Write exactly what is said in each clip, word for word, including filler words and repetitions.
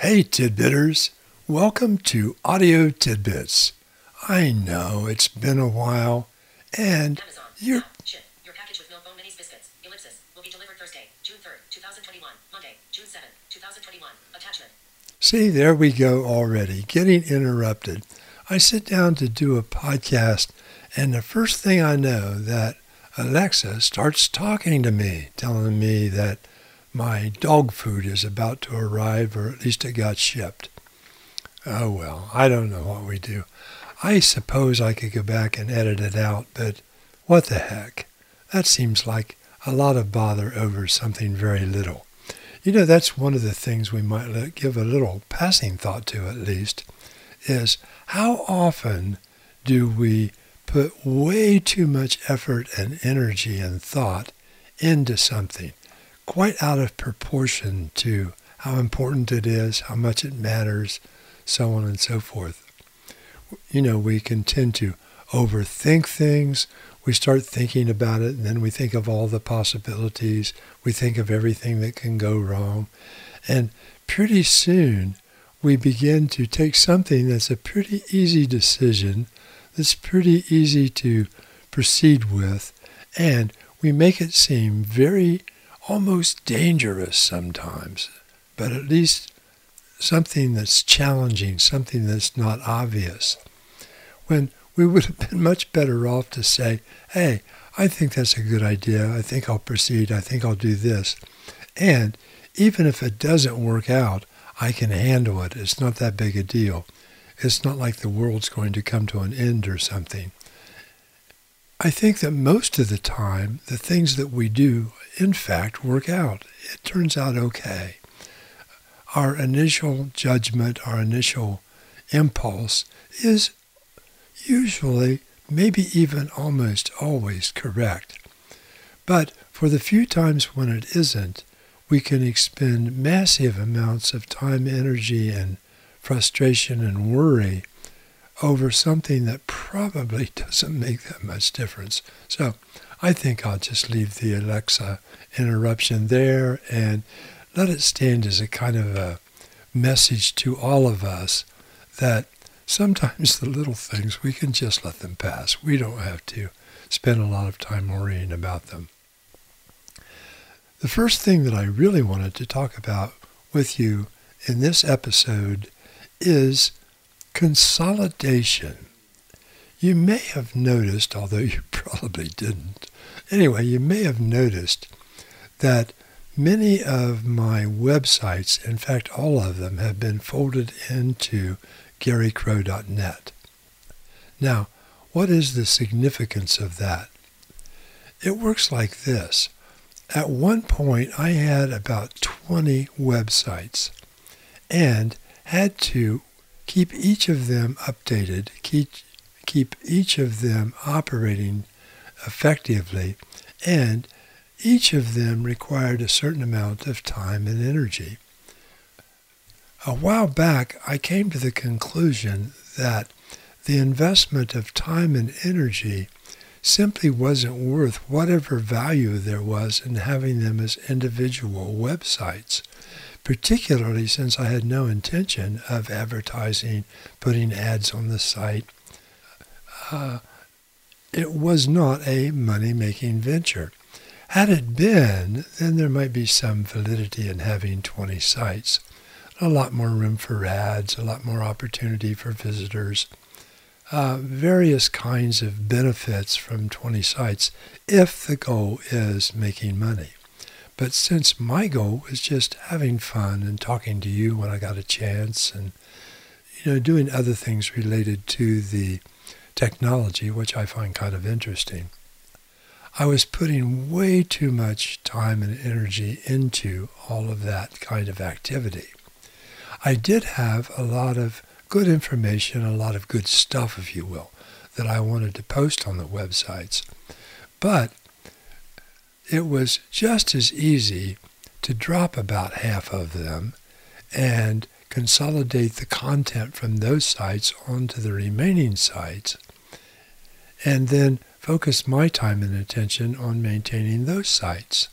Hey Tidbitters, welcome to Audio Tidbits. I know it's been a while, and Amazon, you're... Ship. Your package with Milk-Bone minis biscuits, ellipsis, will be delivered Thursday, June third, two thousand twenty-one, Monday, June seventh, two thousand twenty-one, attachment. See, there we go already, getting interrupted. I sit down to do a podcast, and the first thing I know that Alexa starts talking to me, telling me that my dog food is about to arrive, or at least it got shipped. Oh well, I don't know what we do. I suppose I could go back and edit it out, but what the heck? That seems like a lot of bother over something very little. You know, that's one of the things we might let, give a little passing thought to, at least, is how often do we put way too much effort and energy and thought into something? Quite out of proportion to how important it is, how much it matters, so on and so forth. You know, we can tend to overthink things. We start thinking about it, and then we think of all the possibilities. We think of everything that can go wrong. And pretty soon, we begin to take something that's a pretty easy decision, that's pretty easy to proceed with, and we make it seem very almost dangerous sometimes, but at least something that's challenging, something that's not obvious, when we would have been much better off to say, hey, I think that's a good idea, I think I'll proceed, I think I'll do this, and even if it doesn't work out, I can handle it, it's not that big a deal, it's not like the world's going to come to an end or something. I think that most of the time, the things that we do, in fact, work out. It turns out okay. Our initial judgment, our initial impulse is usually, maybe even almost always correct. But for the few times when it isn't, we can expend massive amounts of time, energy, and frustration and worry over something that probably doesn't make that much difference. So I think I'll just leave the Alexa interruption there and let it stand as a kind of a message to all of us that sometimes the little things, we can just let them pass. We don't have to spend a lot of time worrying about them. The first thing that I really wanted to talk about with you in this episode is consolidation. You may have noticed, although you probably didn't, anyway, you may have noticed that many of my websites, in fact all of them, have been folded into Gary Crow dot net. Now, what is the significance of that? It works like this. At one point, I had about twenty websites and had to keep each of them updated, keep, keep each of them operating effectively, and each of them required a certain amount of time and energy. A while back, I came to the conclusion that the investment of time and energy simply wasn't worth whatever value there was in having them as individual websites, particularly since I had no intention of advertising, putting ads on the site. Uh, it was not a money-making venture. Had it been, then there might be some validity in having twenty sites. A lot more room for ads, a lot more opportunity for visitors, uh, various kinds of benefits from twenty sites if the goal is making money. But since my goal was just having fun and talking to you when I got a chance and, you know, doing other things related to the technology, which I find kind of interesting, I was putting way too much time and energy into all of that kind of activity. I did have a lot of good information, a lot of good stuff, if you will, that I wanted to post on the websites. But it was just as easy to drop about half of them and consolidate the content from those sites onto the remaining sites, and then focus my time and attention on maintaining those sites.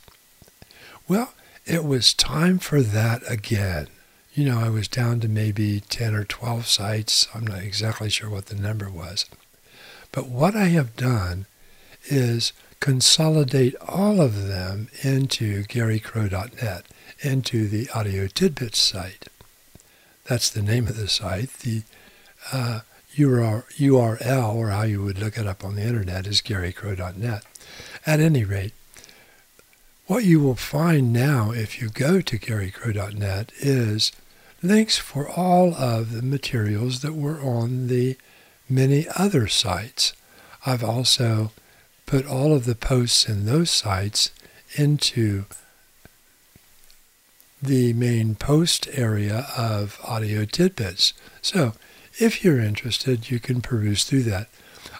Well, it was time for that again. you know, I was down to maybe ten or twelve sites. I'm not exactly sure what the number was. But what I have done is consolidate all of them into Gary Crow dot net, into the Audio Tidbits site. That's the name of the site. The uh, U R L, or how you would look it up on the internet, is Gary Crow dot net. At any rate, what you will find now if you go to Gary Crow dot net is links for all of the materials that were on the many other sites. I've also put all of the posts in those sites into the main post area of Audio Tidbits. So if you're interested, you can peruse through that.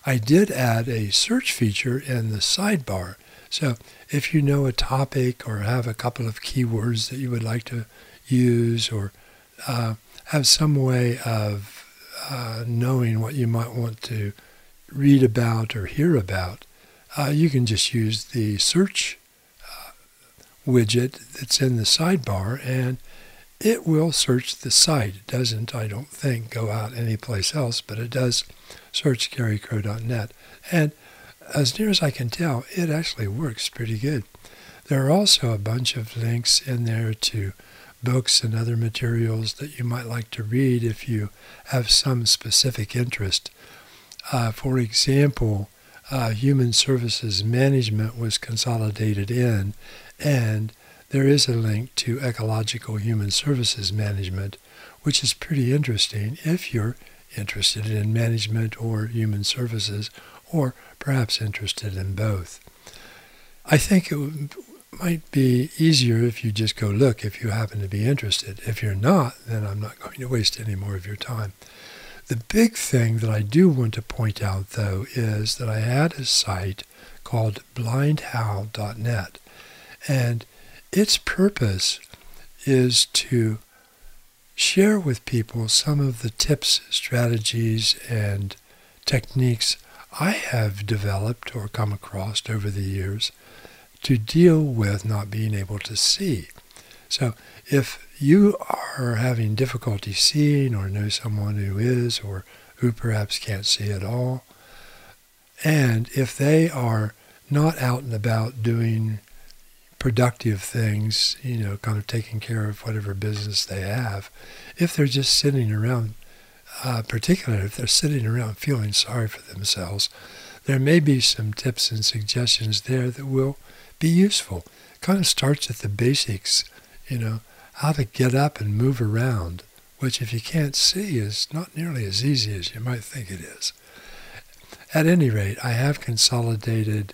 I did add a search feature in the sidebar. So if you know a topic or have a couple of keywords that you would like to use, or uh, have some way of uh, knowing what you might want to read about or hear about, uh, you can just use the search uh, widget that's in the sidebar, and it will search the site. It doesn't, I don't think, go out anyplace else, but it does search Gary Crow dot net. And as near as I can tell, it actually works pretty good. There are also a bunch of links in there to books and other materials that you might like to read if you have some specific interest. Uh, for example, uh, Human Services Management was consolidated in, and there is a link to Ecological Human Services Management, which is pretty interesting if you're interested in management or human services, or perhaps interested in both. I think it w- might be easier if you just go look if you happen to be interested. If you're not, then I'm not going to waste any more of your time. The big thing that I do want to point out, though, is that I had a site called blind how dot net, and its purpose is to share with people some of the tips, strategies, and techniques I have developed or come across over the years to deal with not being able to see. So if you are having difficulty seeing, or know someone who is, or who perhaps can't see at all, and if they are not out and about doing productive things, you know, kind of taking care of whatever business they have, if they're just sitting around, Uh, particularly if they're sitting around feeling sorry for themselves, there may be some tips and suggestions there that will be useful. It kind of starts at the basics, you know, how to get up and move around, which if you can't see is not nearly as easy as you might think it is. At any rate, I have consolidated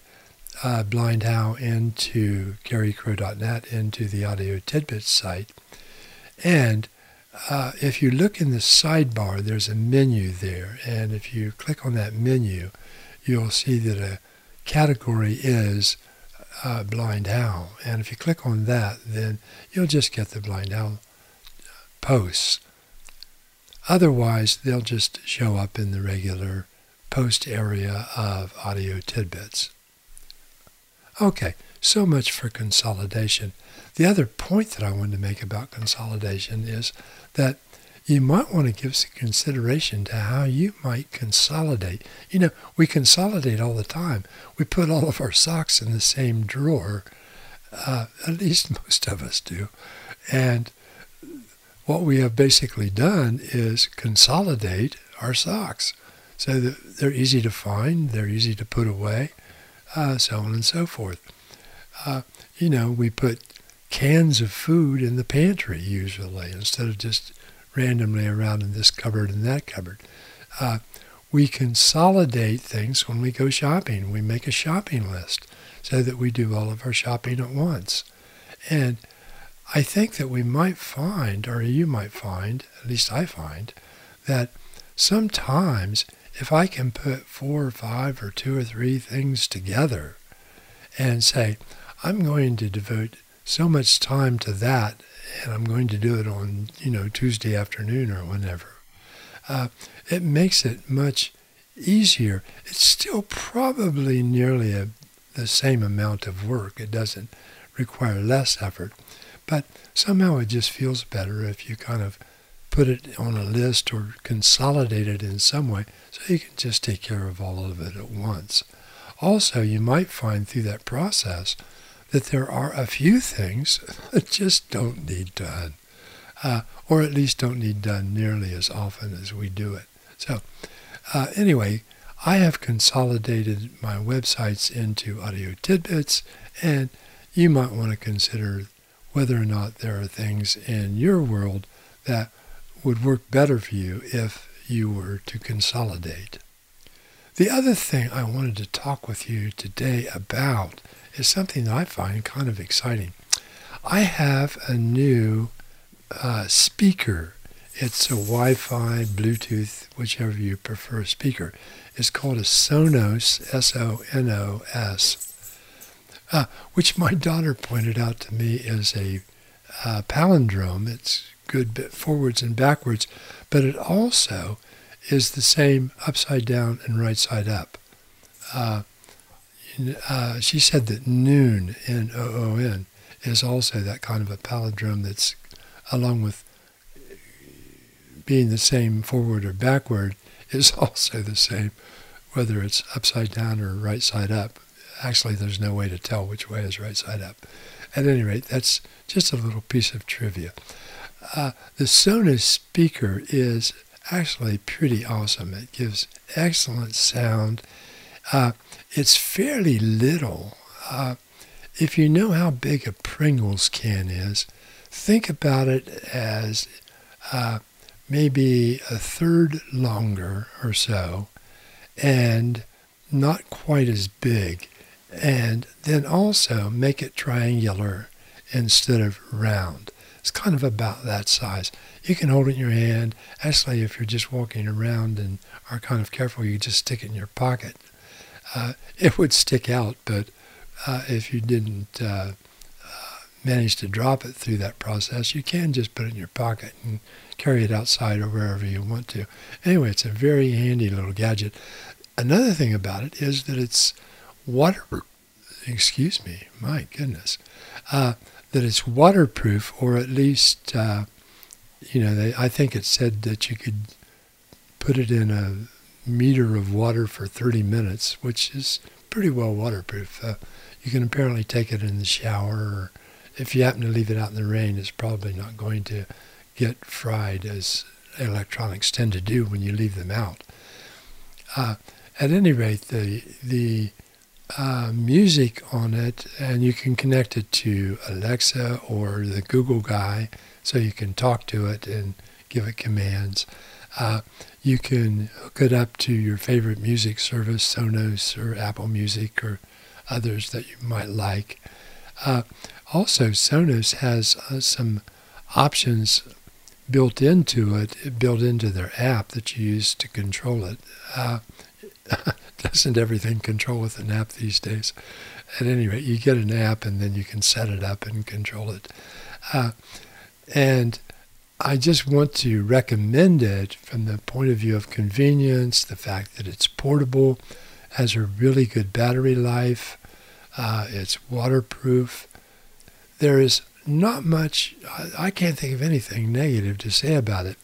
uh, Blind How into Gary Crow dot net, into the Audio Tidbits site, and Uh, if you look in the sidebar, there's a menu there, and if you click on that menu, you'll see that a category is uh, Blind How, and if you click on that, then you'll just get the Blind How posts. Otherwise, they'll just show up in the regular post area of Audio Tidbits. Okay, so much for consolidation. The other point that I wanted to make about consolidation is that you might want to give some consideration to how you might consolidate. You know, we consolidate all the time. We put all of our socks in the same drawer, uh, at least most of us do. And what we have basically done is consolidate our socks so that they're easy to find, they're easy to put away, uh, so on and so forth. Uh, you know, we put cans of food in the pantry usually, instead of just randomly around in this cupboard and that cupboard. Uh, we consolidate things when we go shopping. We make a shopping list so that we do all of our shopping at once. And I think that we might find, or you might find, at least I find, that sometimes if I can put four or five or two or three things together and say, I'm going to devote so much time to that, and I'm going to do it on, you know, Tuesday afternoon or whenever. Uh, it makes it much easier. It's still probably nearly a, the same amount of work. It doesn't require less effort, But somehow it just feels better if you kind of put it on a list or consolidate it in some way so you can just take care of all of it at once. Also, you might find through that process that there are a few things that just don't need done, uh, or at least don't need done nearly as often as we do it. So uh, anyway, I have consolidated my websites into Audio Tidbits, and you might want to consider whether or not there are things in your world that would work better for you if you were to consolidate. The other thing I wanted to talk with you today about is something that I find kind of exciting. I have a new uh, speaker. It's a Wi-Fi, Bluetooth, whichever you prefer speaker. It's called a Sonos, S O N O S, uh, which my daughter pointed out to me is a uh, palindrome. It's good bit forwards and backwards, but it also is the same upside down and right side up. Uh, Uh, she said that noon, N O O N, is also that kind of a palindrome that's, along with being the same forward or backward, is also the same, whether it's upside down or right side up. Actually, there's no way to tell which way is right side up. At any rate, that's just a little piece of trivia. Uh, the Sonos speaker is actually pretty awesome. It gives excellent sound. Uh, it's fairly little. Uh, if you know how big a Pringles can is, think about it as uh, maybe a third longer or so, and not quite as big. And then also make it triangular instead of round. It's kind of about that size. You can hold it in your hand. Actually, if you're just walking around and are kind of careful, you just stick it in your pocket. Uh, it would stick out, but uh, if you didn't uh, uh, manage to drop it through that process, you can just put it in your pocket and carry it outside or wherever you want to. Anyway, it's a very handy little gadget. Another thing about it is that it's waterproof. Excuse me, my goodness. Uh, that it's waterproof, or at least, uh, you know, they, I think it said that you could put it in a meter of water for thirty minutes, which is pretty well waterproof. Uh, you can apparently take it in the shower, or if you happen to leave it out in the rain, it's probably not going to get fried, as electronics tend to do when you leave them out. Uh, at any rate, the the uh, music on it, and you can connect it to Alexa or the Google guy, so you can talk to it and give it commands. Uh, you can hook it up to your favorite music service, Sonos or Apple Music or others that you might like. Uh, also, Sonos has uh, some options built into it, built into their app that you use to control it. Uh, doesn't everything control with an app these days? At any rate, you get an app and then you can set it up and control it. Uh, and... I just want to recommend it from the point of view of convenience, the fact that it's portable, has a really good battery life, uh, it's waterproof. There is not much, I, I can't think of anything negative to say about it,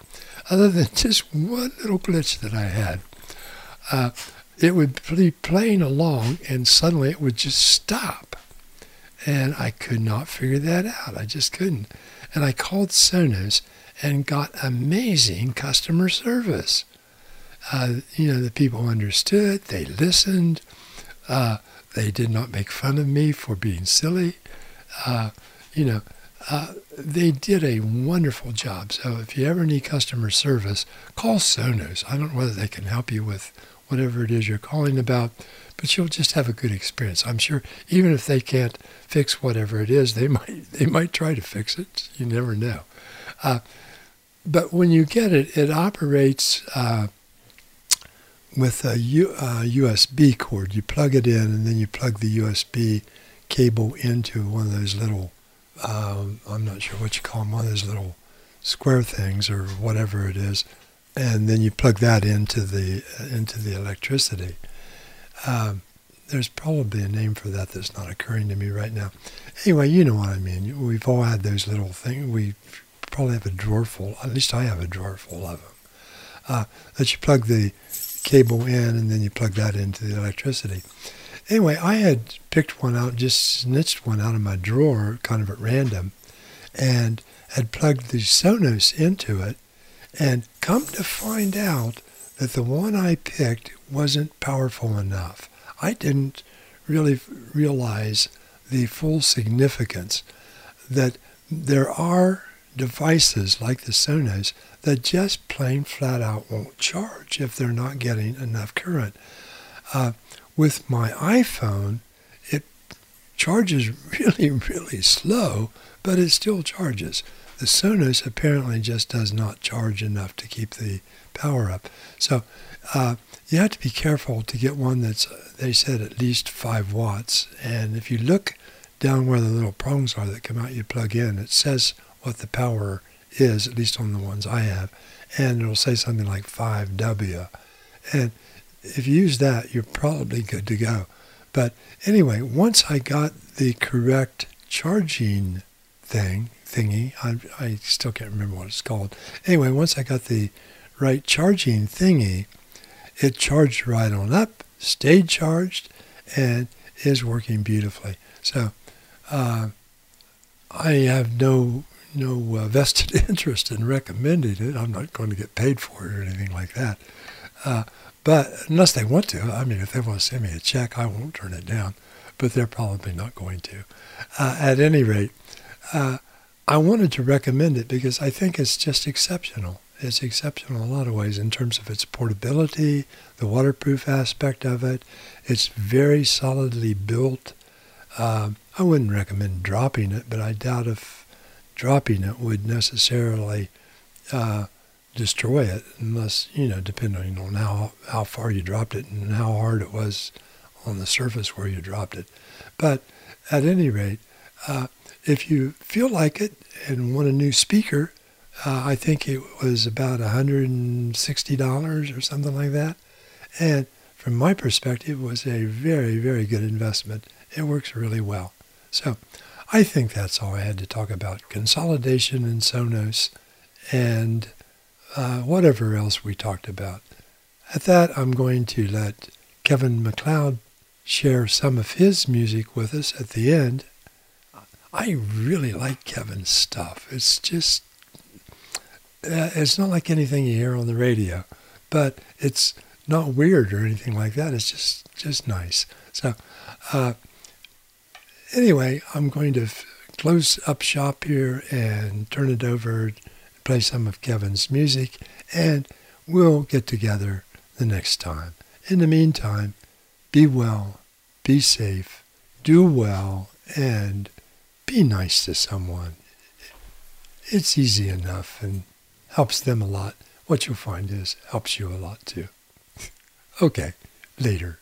other than just one little glitch that I had. Uh, it would be playing along and suddenly it would just stop. And I could not figure that out. I just couldn't. And I called Sonos and got amazing customer service. Uh, you know, the people understood, they listened, uh, they did not make fun of me for being silly. Uh, you know, uh, they did a wonderful job. So if you ever need customer service, call Sonos. I don't know whether they can help you with whatever it is you're calling about, but you'll just have a good experience. I'm sure even if they can't fix whatever it is, they might they might try to fix it. You never know. Uh, but when you get it, it operates uh, with a U, uh, U S B cord. You plug it in, and then you plug the U S B cable into one of those little, um, I'm not sure what you call them, one of those little square things or whatever it is, and then you plug that into the, into the electricity. Um, There's probably a name for that that's not occurring to me right now. Anyway, you know what I mean. We've all had those little things. We probably have a drawer full, at least I have a drawer full of them, uh, that you plug the cable in and then you plug that into the electricity. Anyway, I had picked one out, just snitched one out of my drawer, kind of at random, and had plugged the Sonos into it, and come to find out that the one I picked wasn't powerful enough. I didn't really realize the full significance that there are devices like the Sonos that just plain flat out won't charge if they're not getting enough current. Uh, with my iPhone, it charges really, really slow, but it still charges. The Sonos apparently just does not charge enough to keep the power up. So uh, you have to be careful to get one that's, they said, at least five watts. And if you look down where the little prongs are that come out, you plug in, it says what the power is, at least on the ones I have. And it'll say something like five watts. And if you use that, you're probably good to go. But anyway, once I got the correct charging thing, thingy, I, I still can't remember what it's called. Anyway, once I got the right charging thingy, it charged right on up, stayed charged, and is working beautifully. So uh, I have no no uh, vested interest in recommending it. I'm not going to get paid for it or anything like that. Uh, but unless they want to, I mean, if they want to send me a check, I won't turn it down. But they're probably not going to. Uh, at any rate, uh, I wanted to recommend it because I think it's just exceptional. It's exceptional in a lot of ways in terms of its portability, the waterproof aspect of it. It's very solidly built. Um, I wouldn't recommend dropping it, but I doubt if dropping it would necessarily uh, destroy it unless, you know, depending on how, how far you dropped it and how hard it was on the surface where you dropped it. But at any rate, uh, if you feel like it and want a new speaker, Uh, I think it was about one hundred sixty dollars or something like that. And from my perspective, it was a very, very good investment. It works really well. So I think that's all I had to talk about. Consolidation in Sonos and uh, whatever else we talked about. At that, I'm going to let Kevin MacLeod share some of his music with us at the end. I really like Kevin's stuff. It's just... Uh, it's not like anything you hear on the radio, but it's not weird or anything like that. It's just just nice. So uh, anyway, I'm going to f- close up shop here and turn it over, play some of Kevin's music, and we'll get together the next time. In the meantime, be well, be safe, do well, and be nice to someone. It's easy enough, and helps them a lot. What you'll find is helps you a lot too. Okay, later.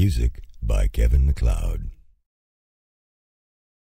Music by Kevin MacLeod.